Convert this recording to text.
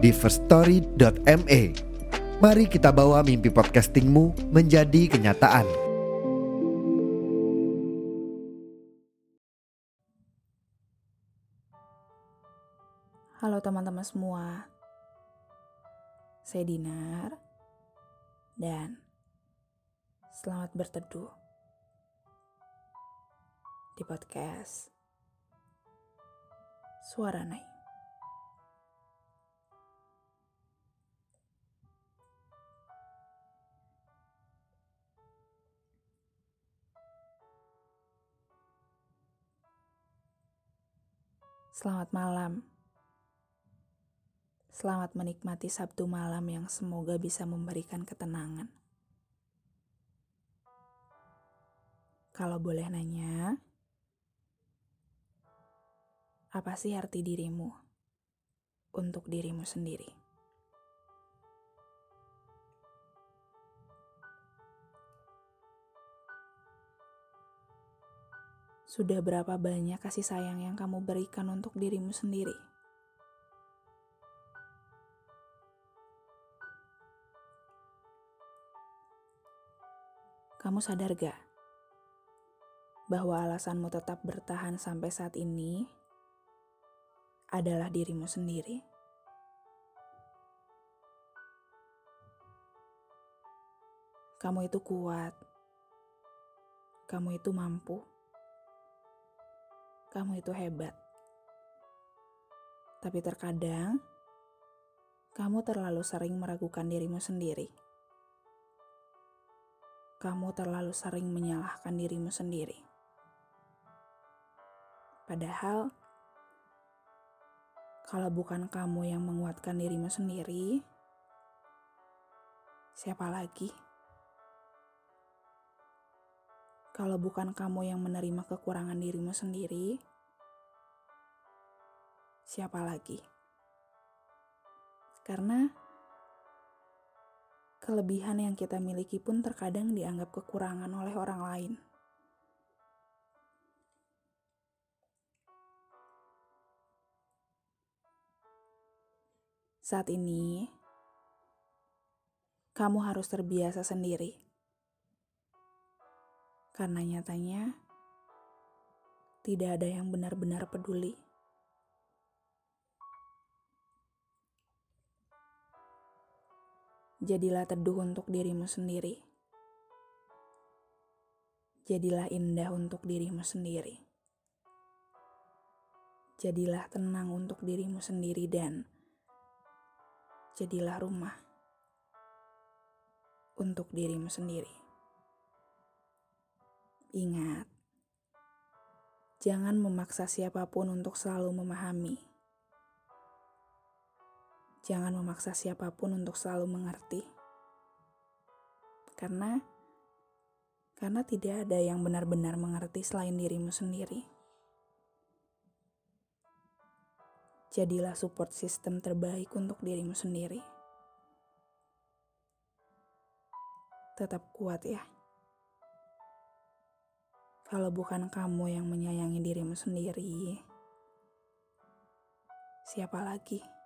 di firstory.me. Mari kita bawa mimpi podcastingmu menjadi kenyataan. Halo teman-teman semua. Saya Dinar dan selamat berteduh di podcast Suara Naik. Selamat malam. Selamat menikmati Sabtu malam yang semoga bisa memberikan ketenangan. Kalau boleh nanya, apa sih arti dirimu untuk dirimu sendiri? Sudah berapa banyak kasih sayang yang kamu berikan untuk dirimu sendiri? Kamu sadar gak bahwa alasanmu tetap bertahan sampai saat ini adalah dirimu sendiri? Kamu itu kuat. Kamu itu mampu. Kamu itu hebat. Tapi terkadang, kamu terlalu sering meragukan dirimu sendiri. Kamu terlalu sering menyalahkan dirimu sendiri. Padahal, kalau bukan kamu yang menguatkan dirimu sendiri, siapa lagi? Kalau bukan kamu yang menerima kekurangan dirimu sendiri, siapa lagi? Karena kelebihan yang kita miliki pun terkadang dianggap kekurangan oleh orang lain. Saat ini, kamu harus terbiasa sendiri. Karena nyatanya, tidak ada yang benar-benar peduli. Jadilah teduh untuk dirimu sendiri. Jadilah indah untuk dirimu sendiri. Jadilah tenang untuk dirimu sendiri dan jadilah rumah untuk dirimu sendiri. Ingat, jangan memaksa siapapun untuk selalu memahami. Jangan memaksa siapapun untuk selalu mengerti. Karena tidak ada yang benar-benar mengerti selain dirimu sendiri. Jadilah support system terbaik untuk dirimu sendiri. Tetap kuat ya. Kalau bukan kamu yang menyayangi dirimu sendiri, siapa lagi?